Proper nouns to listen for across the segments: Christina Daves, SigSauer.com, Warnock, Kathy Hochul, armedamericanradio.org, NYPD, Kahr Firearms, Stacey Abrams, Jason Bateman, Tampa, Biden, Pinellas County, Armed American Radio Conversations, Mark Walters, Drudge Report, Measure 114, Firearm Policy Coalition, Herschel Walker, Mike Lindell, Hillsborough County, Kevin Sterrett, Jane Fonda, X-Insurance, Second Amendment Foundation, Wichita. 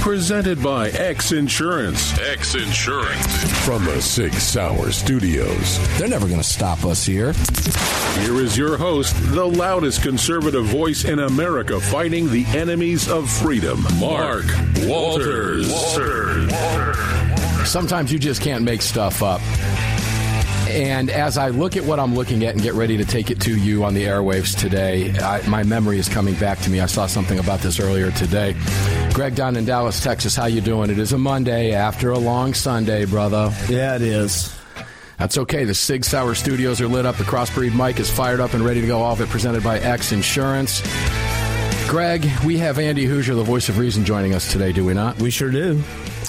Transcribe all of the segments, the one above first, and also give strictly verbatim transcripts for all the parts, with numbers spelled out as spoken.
Presented by X-Insurance. X-Insurance. From the Sig Sauer Studios. They're never going to stop us here. Here is your host, the loudest conservative voice in America fighting the enemies of freedom, Mark Walters. Walters. Sometimes you just can't make stuff up. And as I look at what I'm looking at and get ready to take it to you on the airwaves today, I, my memory is coming back to me. I saw something about this earlier today. Greg down in Dallas, Texas, how you doing? It is a Monday after a long Sunday, brother. Yeah, it is. That's okay. The Sig Sauer Studios are lit up. The Crossbreed mic is fired up and ready to go off it, presented by X Insurance. Greg, we have Andy Hoosier, the voice of reason, joining us today, do we not? We sure do.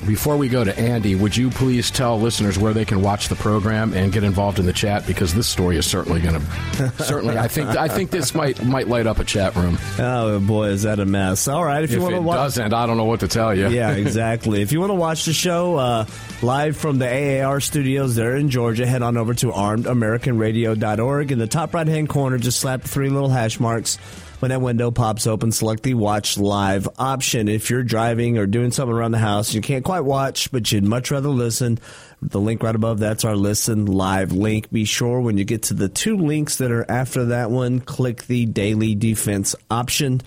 Before we go to Andy, would you please tell listeners where they can watch the program and get involved in the chat? Because this story is certainly going to, certainly, I think I think this might might light up a chat room. Oh, boy, is that a mess. All right. If, you if want it to watch, doesn't, I don't know what to tell you. Yeah, exactly. If you want to watch the show uh, live from the A A R studios there in Georgia, head on over to armed american radio dot org. In the top right-hand corner, just slap three little hash marks. When that window pops open, select the Watch Live option. If you're driving or doing something around the house, you can't quite watch, but you'd much rather listen, the link right above, that's our Listen Live link. Be sure when you get to the two links that are after that one, click the Daily Defense option.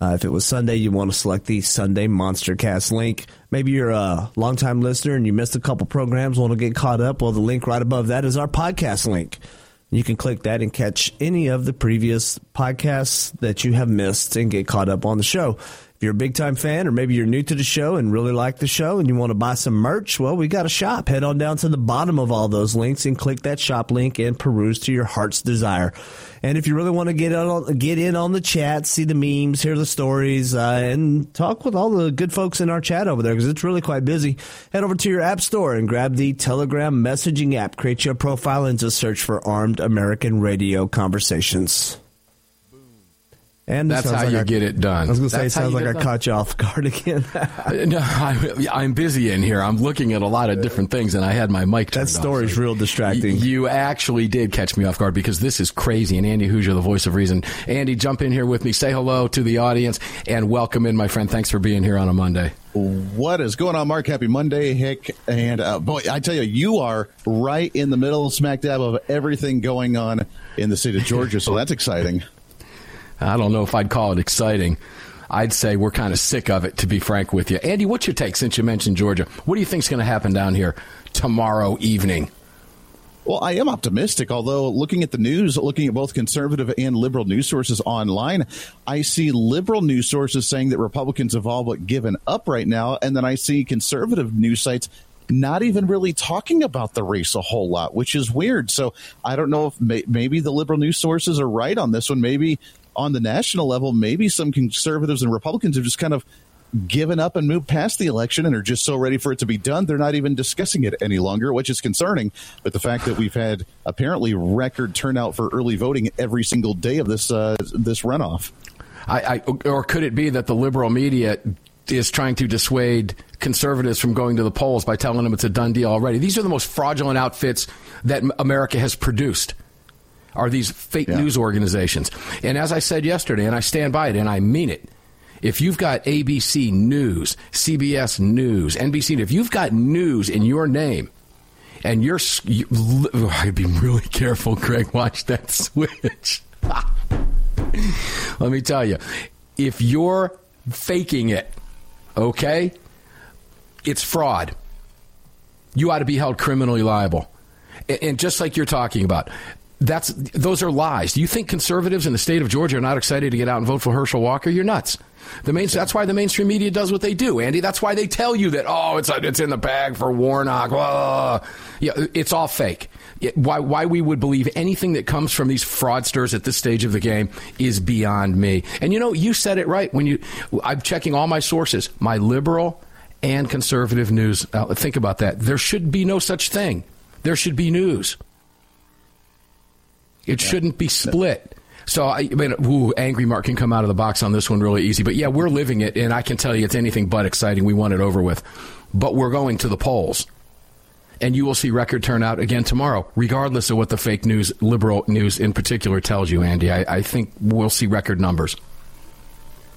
Uh, if it was Sunday, you want to select the Sunday MonsterCast link. Maybe you're a longtime listener and you missed a couple programs, want to get caught up. Well, the link right above that is our podcast link. You can click that and catch any of the previous podcasts that you have missed and get caught up on the show. If you're a big-time fan or maybe you're new to the show and really like the show and you want to buy some merch, well, we got a shop. Head on down to the bottom of all those links and click that shop link and peruse to your heart's desire. And if you really want to get on, get in on the chat, see the memes, hear the stories, uh, and talk with all the good folks in our chat over there because it's really quite busy, head over to your app store and grab the Telegram messaging app. Create your profile and just search for Armed American Radio Conversations. And that's how like you I, get it done. I was going to say, it sounds like I done. caught you off guard again. No, I, I'm busy in here. I'm looking at a lot of different things, and I had my mic turned off. That story's off, so real distracting. Y- you actually did catch me off guard because this is crazy, and Andy Hoosier, the voice of reason. Andy, jump in here with me. Say hello to the audience, and welcome in, my friend. Thanks for being here on a Monday. What is going on, Mark? Happy Monday, Hick. And uh, boy, I tell you, you are right in the middle, smack dab of everything going on in the state of Georgia, so that's exciting. I don't know if I'd call it exciting. I'd say we're kind of sick of it, to be frank with you. Andy, what's your take since you mentioned Georgia? What do you think is going to happen down here tomorrow evening? Well, I am optimistic, although looking at the news, looking at both conservative and liberal news sources online, I see liberal news sources saying that Republicans have all but given up right now, and then I see conservative news sites not even really talking about the race a whole lot, which is weird. So I don't know if may- maybe the liberal news sources are right on this one. Maybe on the national level, maybe some conservatives and Republicans have just kind of given up and moved past the election and are just so ready for it to be done, they're not even discussing it any longer, which is concerning. But the fact that we've had apparently record turnout for early voting every single day of this uh, this runoff. I, I, or could it be that the liberal media is trying to dissuade conservatives from going to the polls by telling them it's a done deal already? These are the most fraudulent outfits that America has produced. Are these fake yeah. news organizations. And as I said yesterday, and I stand by it, and I mean it, if you've got A B C News, C B S News, N B C, if you've got news in your name, and you're... You, I'd be really careful, Greg, watch that switch. Let me tell you, if you're faking it, okay, it's fraud. You ought to be held criminally liable. And, and just like you're talking about... That's those are lies. Do you think conservatives in the state of Georgia are not excited to get out and vote for Herschel Walker? You're nuts. The main, that's why the mainstream media does what they do, Andy. That's why they tell you that, oh, it's it's in the bag for Warnock. Whoa. Yeah, it's all fake. It, why why we would believe anything that comes from these fraudsters at this stage of the game is beyond me. And, you know, you said it right. When you, I'm checking all my sources, my liberal and conservative news. Uh, think about that. There should be no such thing. There should be news. It yeah. shouldn't be split. So, I mean, ooh, angry Mark can come out of the box on this one really easy. But, yeah, we're living it, and I can tell you it's anything but exciting. We want it over with. But we're going to the polls. And you will see record turnout again tomorrow, regardless of what the fake news, liberal news in particular, tells you, Andy. I, I think we'll see record numbers.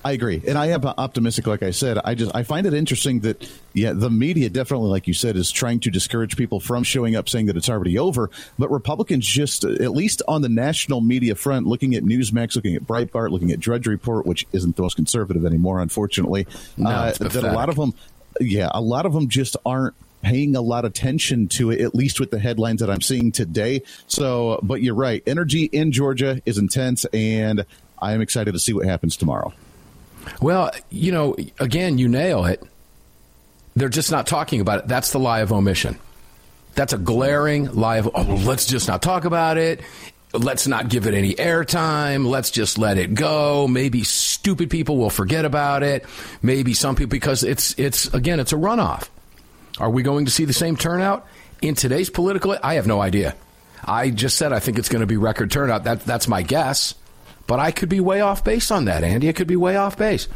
I agree. And I am optimistic, like I said. I just I find it interesting that, yeah, the media definitely, like you said, is trying to discourage people from showing up saying that it's already over. But Republicans just, at least on the national media front, looking at Newsmax, looking at Breitbart, looking at Drudge Report, which isn't the most conservative anymore, unfortunately, no, uh, that a lot of them, yeah, a lot of them just aren't paying a lot of attention to it, at least with the headlines that I'm seeing today. So, but you're right. Energy in Georgia is intense, and I am excited to see what happens tomorrow. Well, you know, again, you nail it. They're just not talking about it. That's the lie of omission. That's a glaring lie of, oh, let's just not talk about it. Let's not give it any airtime. Let's just let it go. Maybe stupid people will forget about it. Maybe some people, because it's, it's again, it's a runoff. Are we going to see the same turnout in today's political? I have no idea. I just said I think it's going to be record turnout. That, that's my guess. But I could be way off base on that, Andy. It could be way off base.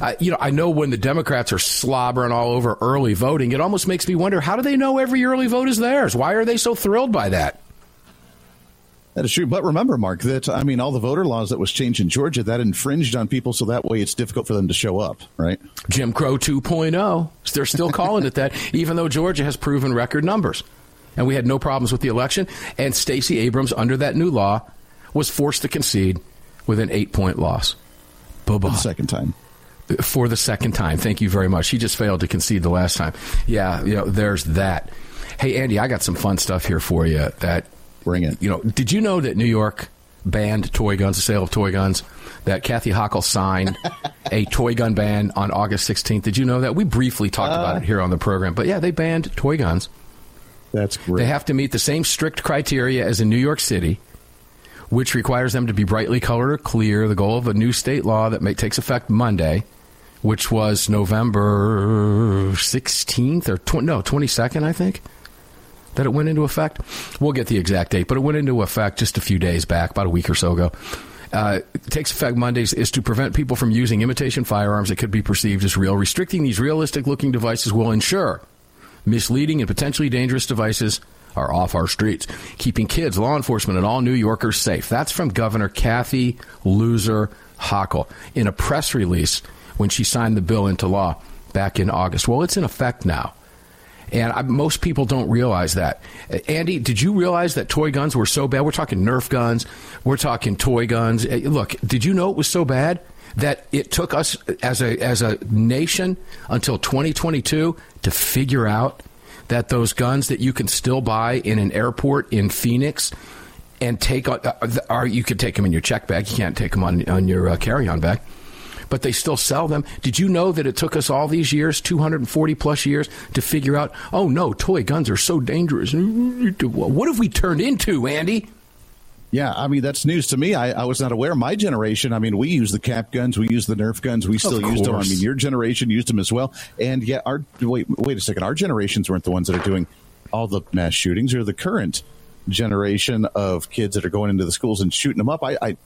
Uh, you know, I know when the Democrats are slobbering all over early voting, it almost makes me wonder, how do they know every early vote is theirs? Why are they so thrilled by that? That is true. But remember, Mark, that, I mean, all the voter laws that was changed in Georgia, that infringed on people. So that way it's difficult for them to show up, right? Jim Crow two point oh. They're still calling it that, even though Georgia has proven record numbers. And we had no problems with the election. And Stacey Abrams, under that new law, was forced to concede with an eight-point loss. Bye-bye. For the second time. For the second time. Thank you very much. She just failed to concede the last time. Yeah, you know, there's that. Hey, Andy, I got some fun stuff here for you. That, bring it. You know, did you know that New York banned toy guns, the sale of toy guns? That Kathy Hochul signed a toy gun ban on August sixteenth. Did you know that? We briefly talked uh, about it here on the program. But, yeah, they banned toy guns. That's great. They have to meet the same strict criteria as in New York City, which requires them to be brightly colored or clear, the goal of a new state law that may, takes effect Monday, which was November sixteenth or tw- no, twenty-second, I think, that it went into effect. We'll get the exact date, but it went into effect just a few days back, about a week or so ago. Uh, it takes effect Mondays is to prevent people from using imitation firearms that could be perceived as real. Restricting these realistic-looking devices will ensure misleading and potentially dangerous devices are off our streets, keeping kids, law enforcement, and all New Yorkers safe. That's from Governor Kathy Loser Hochul in a press release when she signed the bill into law back in August. Well, it's in effect now, and I, most people don't realize that. Andy, did you realize that toy guns were so bad? We're talking Nerf guns. We're talking toy guns. Look, did you know it was so bad that it took us as a as a nation until twenty twenty-two to figure out that those guns that you can still buy in an airport in Phoenix and take, on, or you could take them in your check bag. You can't take them on, on your uh, carry-on bag, but they still sell them. Did you know that it took us all these years, two hundred forty plus years, to figure out, oh no, toy guns are so dangerous. What have we turned into, Andy? Yeah, I mean, that's news to me. I, I was not aware. My generation, I mean, we use the cap guns. We use the Nerf guns. We still use them. I mean, your generation used them as well. And yet, our wait, wait a second. Our generations weren't the ones that are doing all the mass shootings, or the current generation of kids that are going into the schools and shooting them up. I, I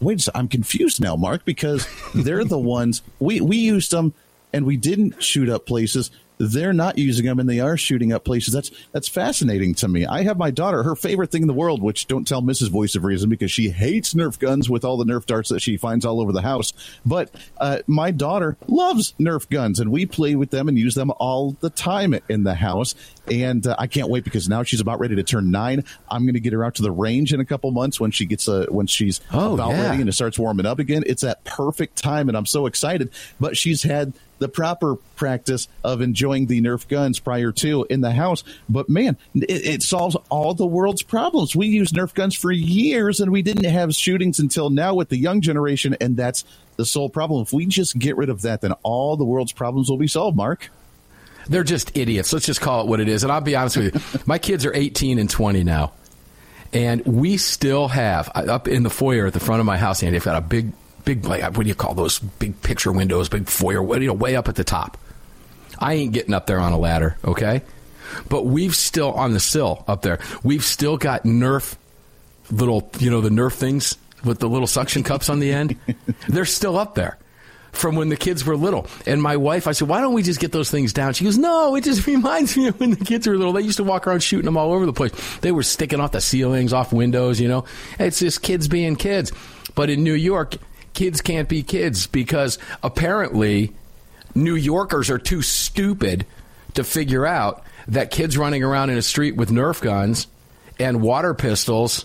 wait a second. I'm confused now, Mark, because they're the ones we, we used them and we didn't shoot up places. They're not using them, and they are shooting up places. That's that's fascinating to me. I have my daughter, her favorite thing in the world, which don't tell Missus Voice of Reason because she hates Nerf guns with all the Nerf darts that she finds all over the house. But uh, my daughter loves Nerf guns, and we play with them and use them all the time in the house. And uh, I can't wait, because now she's about ready to turn nine. I'm going to get her out to the range in a couple months when she gets a, when she's oh, about yeah. ready and it starts warming up again. It's that perfect time, and I'm so excited. But she's had the proper practice of enjoying the Nerf guns prior to in the house. But, man, it, it solves all the world's problems. We used Nerf guns for years, and we didn't have shootings until now with the young generation, and that's the sole problem. If we just get rid of that, then all the world's problems will be solved, Mark. They're just idiots. Let's just call it what it is. And I'll be honest with you. My kids are eighteen and twenty now, and we still have, up in the foyer at the front of my house, Andy, I've got a big Big, what do you call those big picture windows, big foyer, you know, way up at the top. I ain't getting up there on a ladder, okay? But we've still, on the sill up there, we've still got Nerf little, you know, the Nerf things with the little suction cups on the end. They're still up there from when the kids were little. And my wife, I said, why don't we just get those things down? She goes, no, it just reminds me of when the kids were little. They used to walk around shooting them all over the place. They were sticking off the ceilings, off windows, you know. It's just kids being kids. But in New York, kids can't be kids because apparently New Yorkers are too stupid to figure out that kids running around in a street with Nerf guns and water pistols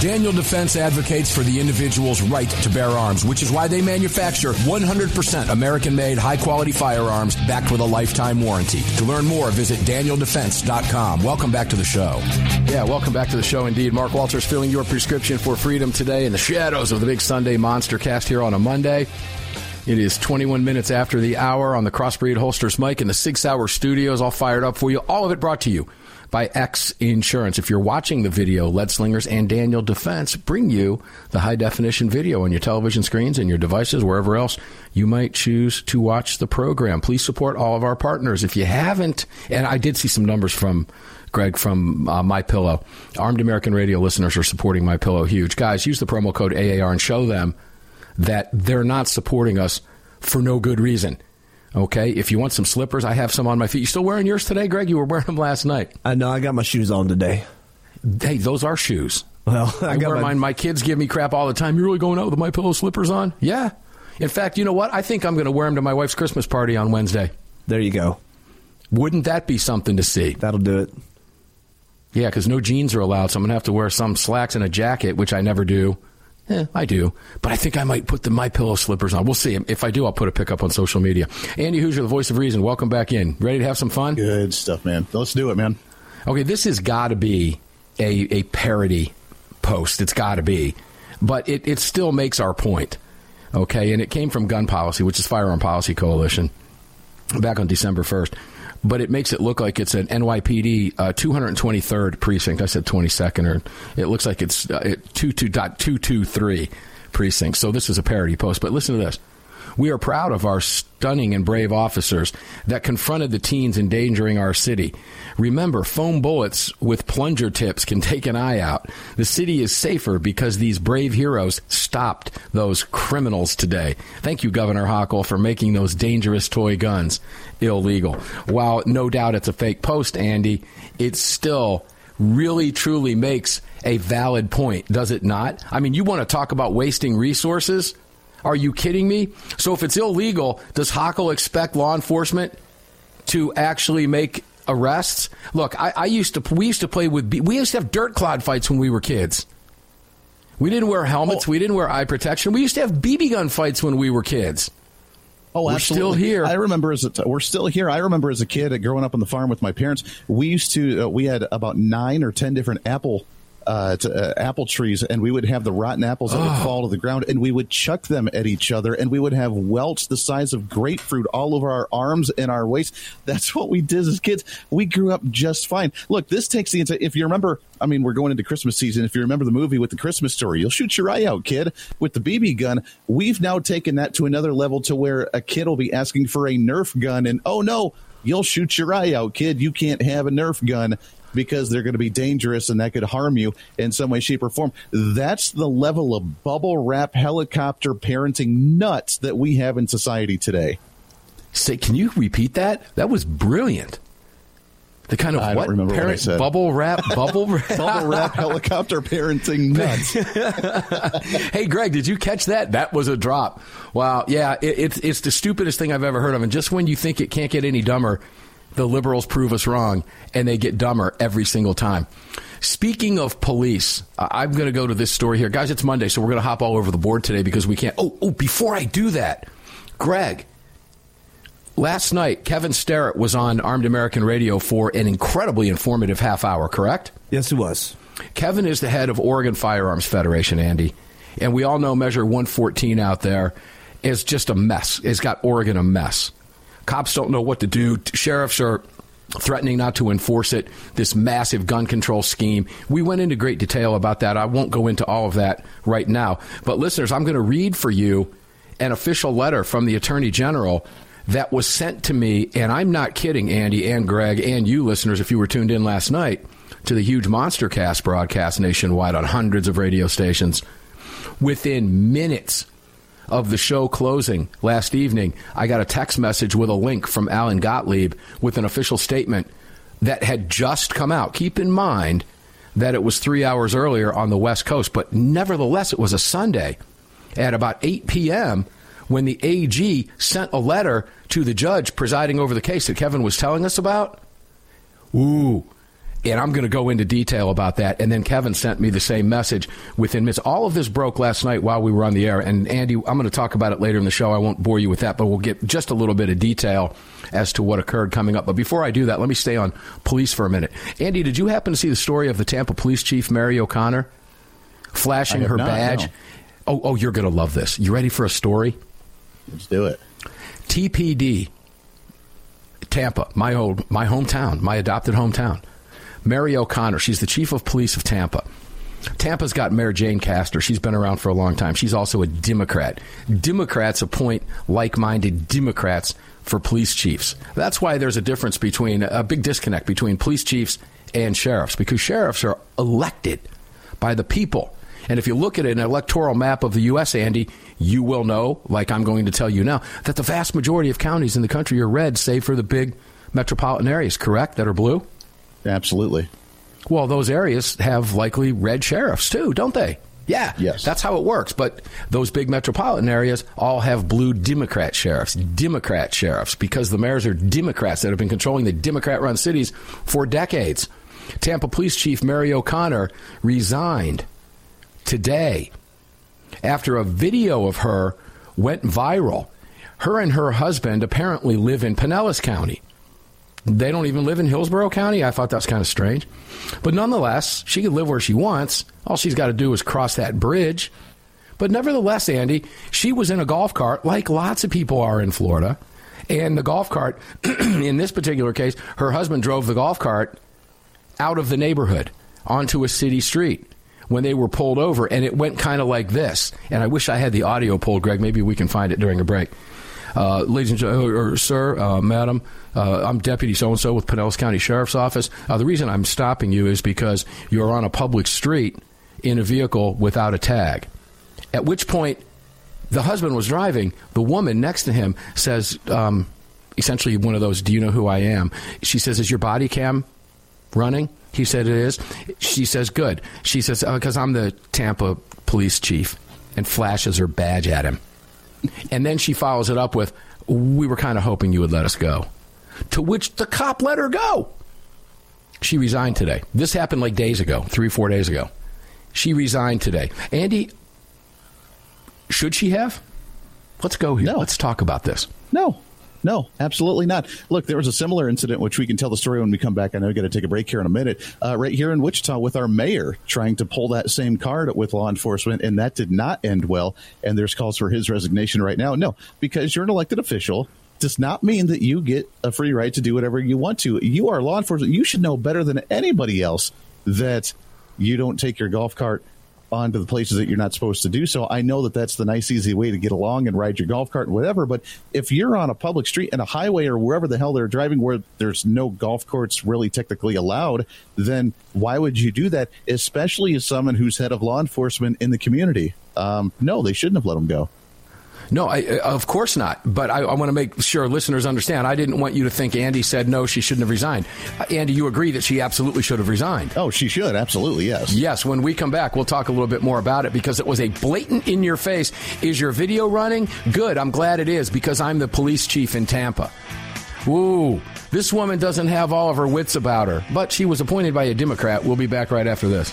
Daniel Defense advocates for the individual's right to bear arms, which is why they manufacture one hundred percent American-made, high-quality firearms backed with a lifetime warranty. To learn more, visit Daniel Defense dot com. Welcome back to the show. Yeah, welcome back to the show indeed. Mark Walters filling your prescription for freedom today in the shadows of the big Sunday monster cast here on a Monday. It is twenty-one minutes after the hour on the Crossbreed Holsters Mike and the Sig Sauer Studios, all fired up for you. All of it brought to you by X-Insurance. If you're watching the video, Lead Slingers and Daniel Defense bring you the high-definition video on your television screens and your devices, wherever else you might choose to watch the program. Please support all of our partners. If you haven't, and I did see some numbers from Greg from uh, MyPillow. Armed American Radio listeners are supporting MyPillow huge. Guys, use the promo code A A R and show them that they're not supporting us for no good reason. Okay, if you want some slippers, I have some on my feet. You still wearing yours today, Greg? You were wearing them last night. I know. I got my shoes on today. Hey, those are shoes. Well, I, I got wear my... mine. My kids give me crap all the time. You're really going out with my pillow slippers on? Yeah. In fact, you know what? I think I'm going to wear them to my wife's Christmas party on Wednesday. There you go. Wouldn't that be something to see? That'll do it. Yeah, because no jeans are allowed, so I'm going to have to wear some slacks and a jacket, which I never do. Eh, I do, but I think I might put the MyPillow slippers on. We'll see. If I do, I'll put a pickup on social media. Andy Hoosier, the voice of reason, welcome back in. Ready to have some fun? Good stuff, man. Let's do it, man. Okay, this has got to be a, a parody post. It's got to be. But it, it still makes our point, okay? And it came from Gun Policy, which is Firearm Policy Coalition, back on December first. But it makes it look like it's an N Y P D uh, two hundred twenty-third precinct. I said twenty-second, or it looks like it's uh, twenty-two point two two three precinct. So this is a parody post. But listen to this. We are proud of our stunning and brave officers that confronted the teens endangering our city. Remember, foam bullets with plunger tips can take an eye out. The city is safer because these brave heroes stopped those criminals today. Thank you, Governor Hochul, for making those dangerous toy guns illegal. While no doubt it's a fake post, Andy, it still really truly makes a valid point, does it not? I mean, you want to talk about wasting resources? Are you kidding me? So if it's illegal, does Hochul expect law enforcement to actually make arrests? Look, I, I used to we used to play with we used to have dirt clod fights when we were kids. We didn't wear helmets. Oh. We didn't wear eye protection. We used to have B B gun fights when we were kids. Oh, we're absolutely. Still here. I remember as a t- we're still here. I remember as a kid growing up on the farm with my parents. We used to uh, we had about nine or ten different apple. Uh, to, uh, apple trees, and we would have the rotten apples that oh. would fall to the ground, and we would chuck them at each other, and we would have welts the size of grapefruit all over our arms and our waist. That's what we did as kids. We grew up just fine. Look, this takes the – if you remember – I mean, we're going into Christmas season. If you remember the movie with the Christmas Story, you'll shoot your eye out, kid, with the B B gun. We've now taken that to another level to where a kid will be asking for a Nerf gun, and oh, no, you'll shoot your eye out, kid. You can't have a Nerf gun, because they're going to be dangerous and that could harm you in some way, shape, or form. That's the level of bubble wrap helicopter parenting nuts that we have in society today. Say, can you repeat that? That was brilliant. The kind of I what? Don't remember Parent, what I said. Bubble wrap, bubble wrap. Bubble wrap helicopter parenting nuts. Hey, Greg, did you catch that? That was a drop. Wow. Yeah, it, it's, it's the stupidest thing I've ever heard of. And just when you think it can't get any dumber, the liberals prove us wrong, and they get dumber every single time. Speaking of police, I'm going to go to this story here. Guys, it's Monday, so we're going to hop all over the board today because we can't. Oh, oh, before I do that, Greg, last night, Kevin Sterrett was on Armed American Radio for an incredibly informative half hour, correct? Yes, he was. Kevin is the head of Oregon Firearms Federation, Andy, and we all know Measure one fourteen out there is just a mess. It's got Oregon a mess. Cops don't know what to do. Sheriffs are threatening not to enforce it, this massive gun control scheme. We went into great detail about that. I won't go into all of that right now. But listeners, I'm going to read for you an official letter from the Attorney General that was sent to me, and I'm not kidding, Andy and Greg and you listeners, if you were tuned in last night to the huge MonsterCast broadcast nationwide on hundreds of radio stations, within minutes of the show closing last evening, I got a text message with a link from Alan Gottlieb with an official statement that had just come out. Keep in mind that it was three hours earlier on the West Coast, but nevertheless, it was a Sunday at about eight p.m. when the A G sent a letter to the judge presiding over the case that Kevin was telling us about. Ooh. And I'm going to go into detail about that. And then Kevin sent me the same message within minutes. All of this broke last night while we were on the air. And, Andy, I'm going to talk about it later in the show. I won't bore you with that, but we'll get just a little bit of detail as to what occurred coming up. But before I do that, let me stay on police for a minute. Andy, did you happen to see the story of the Tampa police chief, Mary O'Connor, flashing her not, badge? No. Oh, oh, you're going to love this. You ready for a story? Let's do it. T P D, Tampa, my old, my hometown, my adopted hometown. Mary O'Connor, she's the chief of police of Tampa. Tampa's got Mayor Jane Castor. She's been around for a long time. She's also a Democrat. Democrats appoint like-minded Democrats for police chiefs. That's why there's a difference between, a big disconnect between police chiefs and sheriffs, because sheriffs are elected by the people. And if you look at an electoral map of the U S, Andy, you will know, like I'm going to tell you now, that the vast majority of counties in the country are red, save for the big metropolitan areas, correct, that are blue? Absolutely. Well, those areas have likely red sheriffs, too, don't they? Yeah. Yes. That's how it works. But those big metropolitan areas all have blue Democrat sheriffs, Democrat sheriffs, because the mayors are Democrats that have been controlling the Democrat-run cities for decades. Tampa Police Chief Mary O'Connor resigned today after a video of her went viral. Her and her husband apparently live in Pinellas County. They don't even live in Hillsborough County. I thought that was kind of strange. But nonetheless, she can live where she wants. All she's got to do is cross that bridge. But nevertheless, Andy, she was in a golf cart like lots of people are in Florida. And the golf cart, in this particular case, her husband drove the golf cart out of the neighborhood onto a city street when they were pulled over. And it went kind of like this. And I wish I had the audio pulled, Greg. Maybe we can find it during a break. Uh, ladies and gentlemen, or, or sir, uh, madam, uh, I'm Deputy so-and-so with Pinellas County Sheriff's Office. Uh, the reason I'm stopping you is because you're on a public street in a vehicle without a tag. At which point, the husband was driving. The woman next to him says, um, essentially one of those, do you know who I am? She says, is your body cam running? He said, it is. She says, good. She says, because uh, I'm the Tampa police chief, and flashes her badge at him. And then she follows it up with, we were kind of hoping you would let us go. To which the cop let her go. She resigned today. This happened like days ago, three, four days ago. She resigned today. Andy, should she have? Let's go here. No. Let's talk about this. No. No, absolutely not. Look, there was a similar incident, which we can tell the story when we come back. I know we've got to take a break here in a minute, uh, right here in Wichita with our mayor trying to pull that same card with law enforcement, and that did not end well. And there's calls for his resignation right now. No, because you're an elected official does not mean that you get a free right to do whatever you want to. You are law enforcement. You should know better than anybody else that you don't take your golf cart onto the places that you're not supposed to do so. I know that that's the nice, easy way to get along and ride your golf cart and whatever, but if you're on a public street and a highway or wherever the hell they're driving where there's no golf courts really technically allowed, then why would you do that, especially as someone who's head of law enforcement in the community? Um, no, they shouldn't have let them go. No, I, of course not. But I, I want to make sure listeners understand. I didn't want you to think Andy said, no, she shouldn't have resigned. Andy, you agree that she absolutely should have resigned. Oh, she should. Absolutely. Yes. Yes. When we come back, we'll talk a little bit more about it because it was a blatant in your face. Is your video running? Good. I'm glad it is because I'm the police chief in Tampa. Ooh, this woman doesn't have all of her wits about her, but she was appointed by a Democrat. We'll be back right after this.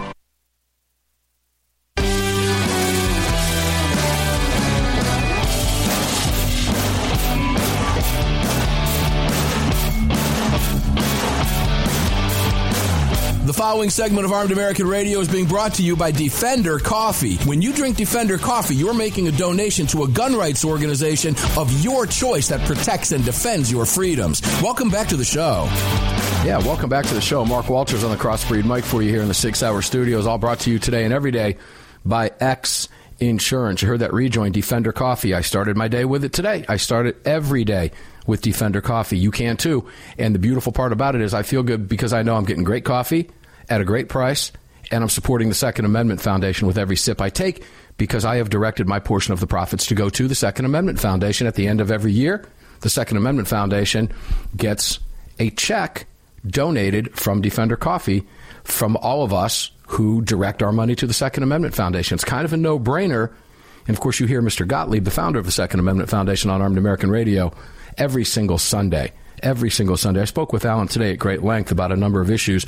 The following segment of Armed American Radio is being brought to you by Defender Coffee. When you drink Defender Coffee, you're making a donation to a gun rights organization of your choice that protects and defends your freedoms. Welcome back to the show. Yeah, welcome back to the show. Mark Walters on the Crossbreed mic for you here in the six hour studios, all brought to you today and every day by X Insurance. You heard that rejoin, Defender Coffee. I started my day with it today. I start it every day with Defender Coffee. You can too. And the beautiful part about it is I feel good because I know I'm getting great coffee at a great price, and I'm supporting the Second Amendment Foundation with every sip I take, because I have directed my portion of the profits to go to the Second Amendment Foundation. At the end of every year, the Second Amendment Foundation gets a check donated from Defender Coffee from all of us who direct our money to the Second Amendment Foundation. It's kind of a no-brainer. And, of course, you hear Mister Gottlieb, the founder of the Second Amendment Foundation, on Armed American Radio every single Sunday. Every single Sunday. I spoke with Alan today at great length about a number of issues.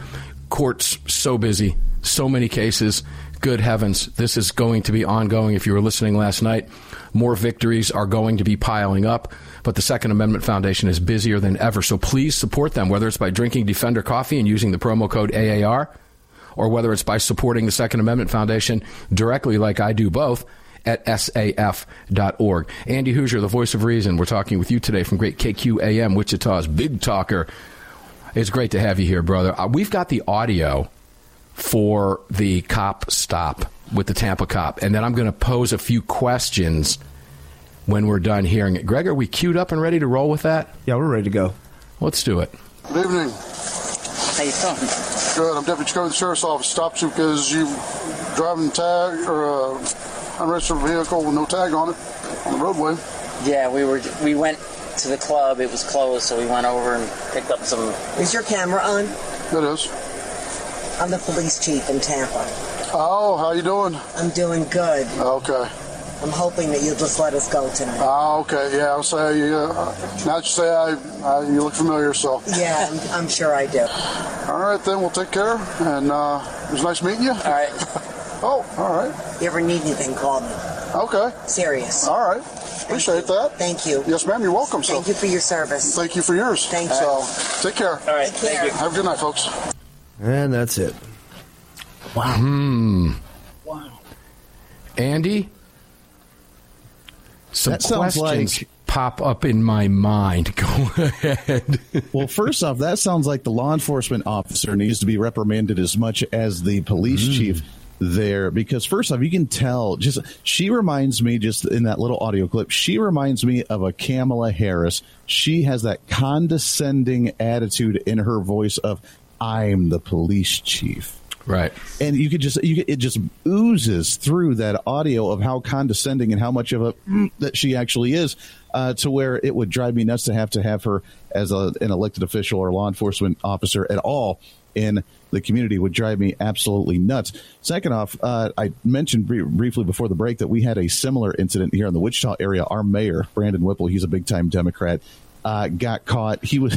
Courts so busy, so many cases. Good heavens, this is going to be ongoing. If you were listening last night, more victories are going to be piling up. But the Second Amendment Foundation is busier than ever. So please support them, whether it's by drinking Defender Coffee and using the promo code A A R, or whether it's by supporting the Second Amendment Foundation directly, like I do both, at S A F dot org. Andy Hoosier, the voice of reason. We're talking with you today from great K Q A M, Wichita's big talker. It's great to have you here, brother. We've got the audio for the cop stop with the Tampa cop, and then I'm going to pose a few questions when we're done hearing it. Greg, are we queued up and ready to roll with that? Yeah, we're ready to go. Let's do it. Good evening. How you doing? Good. I'm Deputy Chicago, the Sheriff's Office. Stopped you because you driving tag or uh, unregistered vehicle with no tag on it on the roadway. Yeah, we were. We went to the club. It was closed, so we went over and picked up some. Is your camera on? It is. I'm the police chief in Tampa. Oh, how you doing? I'm doing good. Okay. I'm hoping that you'll just let us go tonight. Oh, okay. Yeah, I'll say. Uh, now that you say, I, I, you look familiar, so. Yeah, I'm, I'm sure I do. All right, then we'll take care, and uh, it was nice meeting you. All right. Oh, all right. You ever need anything, call me. Okay. Serious. All right. Appreciate that. Thank you. Yes, ma'am. You're welcome. So. Thank you for your service. Thank you for yours. Thank you. So, take care. All right. Thank you. Have a good night, folks. And that's it. Wow. Hmm. Wow. Andy, some questions like pop up in my mind. Go ahead. Well, first off, that sounds like the law enforcement officer needs to be reprimanded as much as the police mm. chief. There, because first off, you can tell, just she reminds me, just in that little audio clip, she reminds me of a Kamala Harris. She has that condescending attitude in her voice of, I'm the police chief. Right. And you could just, you could, it just oozes through that audio of how condescending and how much of a mm, that she actually is, uh, to where it would drive me nuts to have to have her as a, an elected official or law enforcement officer at all in the community. Would drive me absolutely nuts. Second off, uh, I mentioned br- briefly before the break that we had a similar incident here in the Wichita area. Our mayor, Brandon Whipple, he's a big-time Democrat, uh, got caught. He was,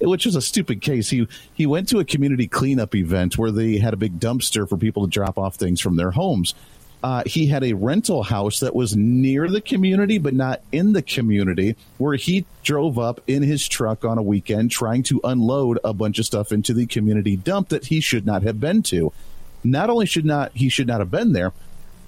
which was a stupid case. He he went to a community cleanup event where they had a big dumpster for people to drop off things from their homes. Uh, he had a rental house that was near the community, but not in the community, where he drove up in his truck on a weekend trying to unload a bunch of stuff into the community dump that he should not have been to. Not only should not he should not have been there,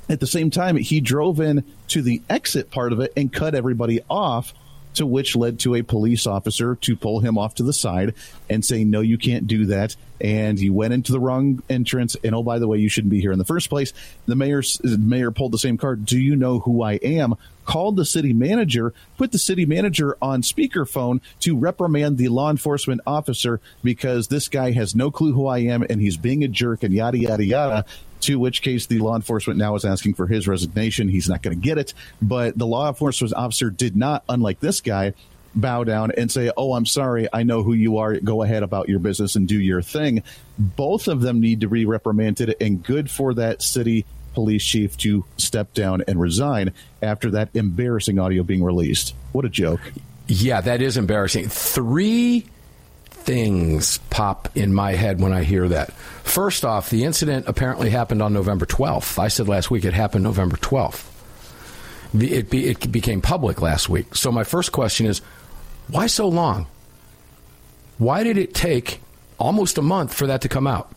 at the same time, he drove in to the exit part of it and cut everybody off, to which led to a police officer to pull him off to the side and say, no, you can't do that. And you went into the wrong entrance. And, oh, by the way, you shouldn't be here in the first place. The mayor's, mayor pulled the same card. Do you know who I am? Called the city manager, put the city manager on speakerphone to reprimand the law enforcement officer because this guy has no clue who I am and he's being a jerk and yada, yada, yada. To which case the law enforcement now is asking for his resignation. He's not going to get it. But the law enforcement officer did not, unlike this guy, bow down and say, oh, I'm sorry, I know who you are. Go ahead about your business and do your thing. Both of them need to be reprimanded, and good for that city police chief to step down and resign after that embarrassing audio being released. What a joke. Yeah, that is embarrassing. Three things pop in my head when I hear that. First off, the incident apparently happened on November twelfth. I said last week it happened November twelfth. It, be, it became public last week. So my first question is, why so long? Why did it take almost a month for that to come out?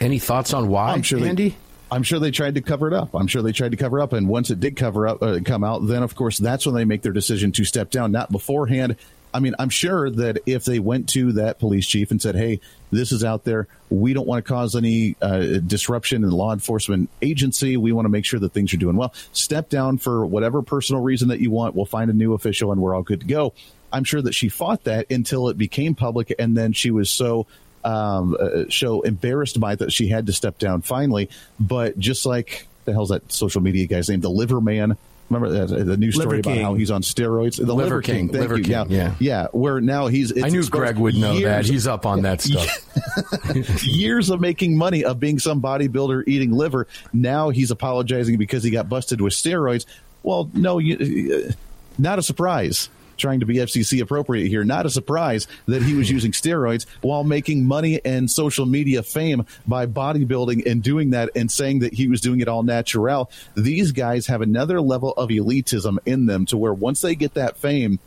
Any thoughts on why, I'm sure Andy? They- I'm sure they tried to cover it up. I'm sure they tried to cover up. And once it did cover up, uh, come out, then, of course, that's when they make their decision to step down, not beforehand. I mean, I'm sure that if they went to that police chief and said, hey, this is out there, we don't want to cause any uh, disruption in the law enforcement agency. We want to make sure that things are doing well. Step down for whatever personal reason that you want. We'll find a new official and we're all good to go. I'm sure that she fought that until it became public. And then she was so um uh, so embarrassed by it that she had to step down finally. But just like the hell's that social media guy's name, the liver man, Remember the, the news story Liver about King. How he's on steroids? The Liver, Liver King. King. Thank Liver you. King. Yeah. yeah. Yeah. Where now he's. It's, I knew Greg would know years, that. He's up on that stuff. Years of making money of being some bodybuilder eating liver. Now he's apologizing because he got busted with steroids. Well, no, you, not a surprise. Trying to be F C C appropriate here. Not a surprise that he was using steroids while making money and social media fame by bodybuilding and doing that and saying that he was doing it all natural. These guys have another level of elitism in them to where once they get that fame,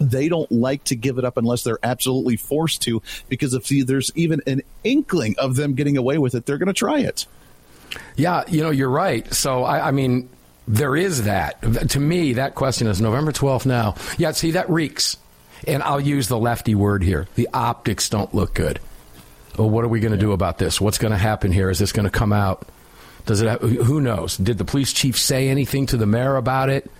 they don't like to give it up unless they're absolutely forced to, because if there's even an inkling of them getting away with it, they're going to try it. Yeah, you know, you're right. So, I, I mean... There is that. To me, that question is November twelfth now. Yeah, see, that reeks. And I'll use the lefty word here. The optics don't look good. Well, what are we going to do about this? What's going to happen here? Is this going to come out? Does it? Have, who knows? Did the police chief say anything to the mayor about it?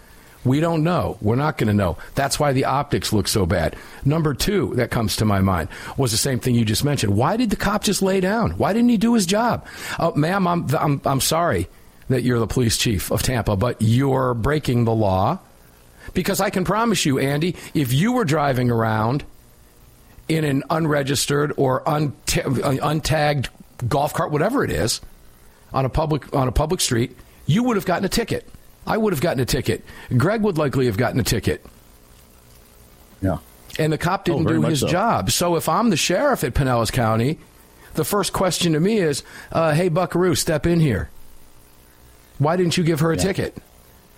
We don't know. We're not going to know. That's why the optics look so bad. Number two that comes to my mind was the same thing you just mentioned. Why did the cop just lay down? Why didn't he do his job? Oh, ma'am, I'm I'm, I'm sorry that you're the police chief of Tampa, but you're breaking the law. Because I can promise you, Andy, if you were driving around in an unregistered or unt- untagged golf cart, whatever it is, on a public on a public street, you would have gotten a ticket. I would have gotten a ticket. Greg would likely have gotten a ticket. Yeah. And the cop didn't oh, do his so. job. So if I'm the sheriff at Pinellas County, the first question to me is, uh, hey, Buckaroo, step in here. Why didn't you give her a yeah. ticket?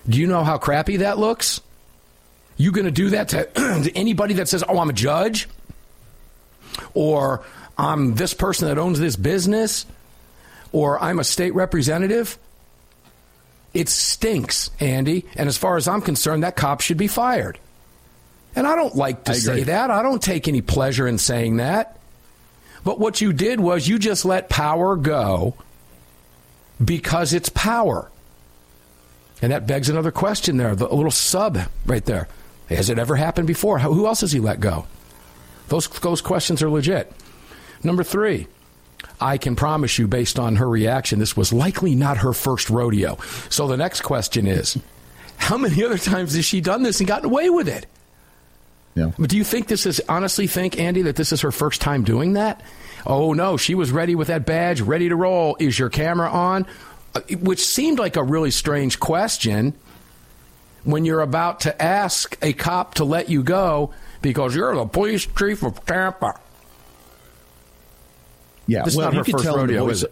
Do you know how crappy that looks? You going to do that to, to anybody that says, oh, I'm a judge? Or I'm this person that owns this business? Or I'm a state representative? It stinks, Andy. And as far as I'm concerned, that cop should be fired. And I don't like to I say agree. that. I don't take any pleasure in saying that. But what you did was you just let power go. Because it's power. And that begs another question there, the little sub right there. Has it ever happened before? How, who else has he let go? Those, those questions are legit. Number three, I can promise you based on her reaction, this was likely not her first rodeo. So the next question is, how many other times has she done this and gotten away with it? Yeah. But do you think this is, honestly think, Andy, that this is her first time doing that? Oh, no, she was ready with that badge, ready to roll. Is your camera on? Which seemed like a really strange question when you're about to ask a cop to let you go because you're the police chief of Tampa. Yeah, this well, is not her first rodeo, voice, is it?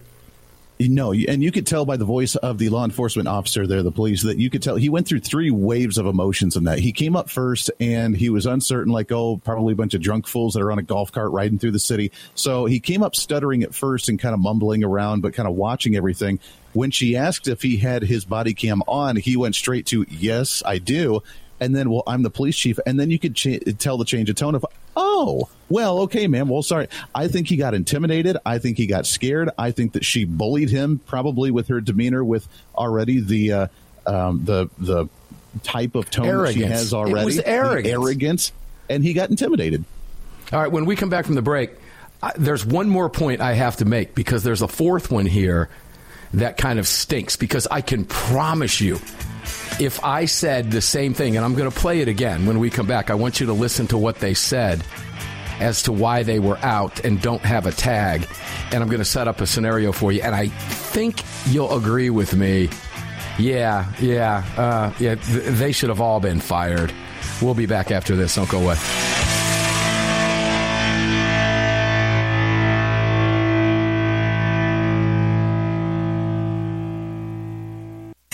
No, and you could tell by the voice of the law enforcement officer there, the police, that you could tell he went through three waves of emotions in that. He came up first and he was uncertain, like, oh, probably a bunch of drunk fools that are on a golf cart riding through the city. So he came up stuttering at first and kind of mumbling around, but kind of watching everything. When she asked if he had his body cam on, he went straight to, yes, I do. And then, well, I'm the police chief. And then you could cha- tell the change of tone of, oh, well, okay, ma'am. Well, sorry. I think he got intimidated. I think he got scared. I think that she bullied him probably with her demeanor, with already the uh, um, the the type of tone arrogance. That she has already. It was arrogance. arrogance. And he got intimidated. All right. When we come back from the break, I, there's one more point I have to make because there's a fourth one here that kind of stinks because I can promise you. If I said the same thing, and I'm going to play it again when we come back, I want you to listen to what they said as to why they were out and don't have a tag. And I'm going to set up a scenario for you. And I think you'll agree with me. Yeah, yeah, uh, yeah. Th- they should have all been fired. We'll be back after this. Don't go away.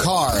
Kahr,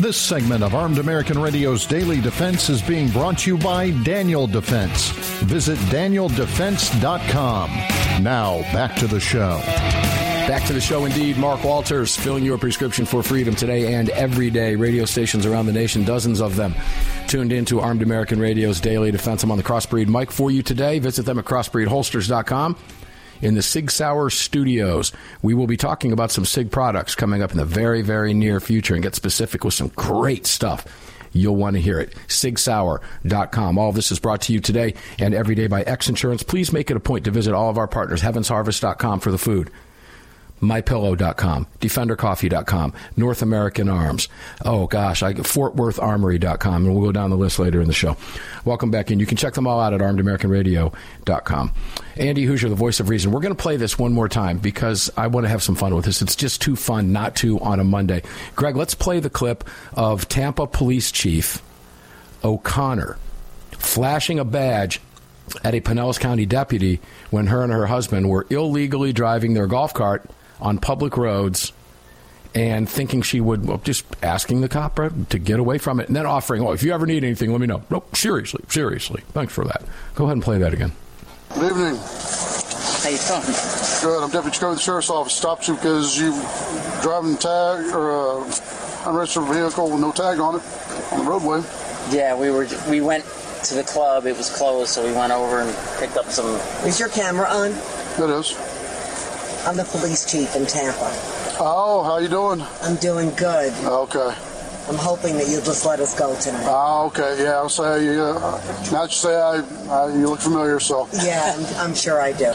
This segment of Armed American Radio's Daily Defense is being brought to you by Daniel Defense. Visit Daniel Defense dot com. Now, back to the show. Back to the show indeed. Mark Walters, filling your prescription for freedom today and every day. Radio stations around the nation, dozens of them, tuned in to Armed American Radio's Daily Defense. I'm on the Crossbreed mic for you today. Visit them at Crossbreed Holsters dot com. In the Sig Sauer studios, we will be talking about some Sig products coming up in the very, very near future and get specific with some great stuff. You'll want to hear it. Sig Sauer dot com. All of this is brought to you today and every day by X Insurance. Please make it a point to visit all of our partners. Heavens Harvest dot com for the food. My Pillow dot com, Defender Coffee dot com, North American Arms. Oh, gosh, I, Fort Worth Armory dot com, and we'll go down the list later in the show. Welcome back in. You can check them all out at Armed American Radio dot com. Andy Hoosier, the voice of reason. We're going to play this one more time because I want to have some fun with this. It's just too fun not to on a Monday. Greg, let's play the clip of Tampa Police Chief O'Connor flashing a badge at a Pinellas County deputy when her and her husband were illegally driving their golf cart on public roads and thinking she would, well, just asking the cop to get away from it and then offering, oh, if you ever need anything, let me know. Nope, seriously, seriously. Thanks for that. Go ahead and play that again. Good evening. How you doing? Good. I'm Deputy Chico with the Sheriff's Office. Stopped you because you driving tag or uh, unregistered vehicle with no tag on it on the roadway. Yeah, we were. We went to the club. It was closed, so we went over and picked up some. Is your camera on? It is. I'm the police chief in Tampa. Oh, how you doing? I'm doing good. Okay. I'm hoping that you'll just let us go tonight. Oh, okay. Yeah, I'll say, yeah. Now that you say I, I, you look familiar, so. Yeah, I'm, I'm sure I do.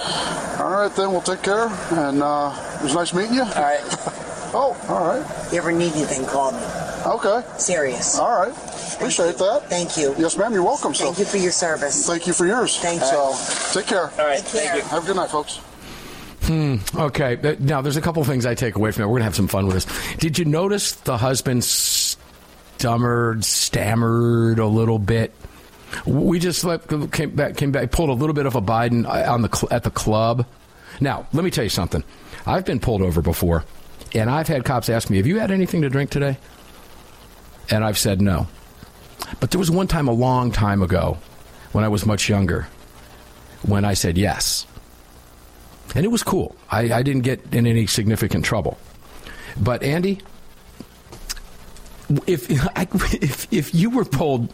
All right, then, we'll take care, and uh, it was nice meeting you. All right. Oh, all right. You ever need anything, call me. Okay. Serious. All right. Appreciate that. Thank you. Yes, ma'am, you're welcome. Thank so. you for your service. Thank you for yours. Thank so, you. So, take care. All right, care. Thank you. Have a good night, folks. Hmm, okay. Now, there's a couple things I take away from that. We're going to have some fun with this. Did you notice the husband's stammered, stammered a little bit. We just let, came back, came back, pulled a little bit of a Biden on the at the club. Now, let me tell you something. I've been pulled over before, and I've had cops ask me, "Have you had anything to drink today?" And I've said no. But there was one time a long time ago, when I was much younger, when I said yes, and it was cool. I, I didn't get in any significant trouble. But Andy. If, if if you were pulled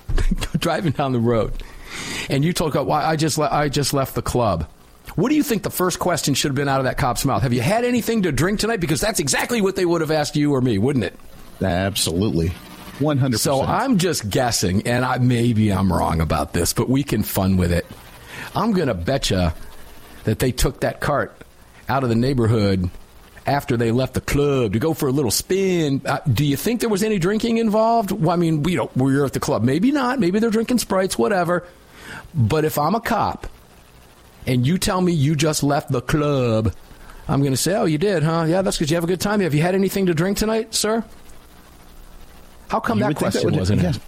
driving down the road and you told cop, well, I just le- I just left the club, what do you think the first question should have been out of that cop's mouth? Have you had anything to drink tonight? Because that's exactly what they would have asked you or me, wouldn't it? Absolutely. one hundred percent. So I'm just guessing, and I maybe I'm wrong about this, but we can fun with it. I'm going to bet you that they took that cart out of the neighborhood after they left the club to go for a little spin. Uh, do you think there was any drinking involved? Well, I mean, we don't, we're at the club. Maybe not. Maybe they're drinking Sprites, whatever. But if I'm a cop and you tell me you just left the club, I'm going to say, oh, you did, huh? Yeah, that's because you have a good time. Have you had anything to drink tonight, sir? How come that question that wasn't it?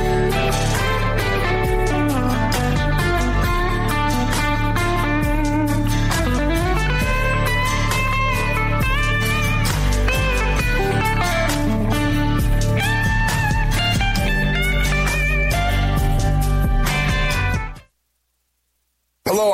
Hello,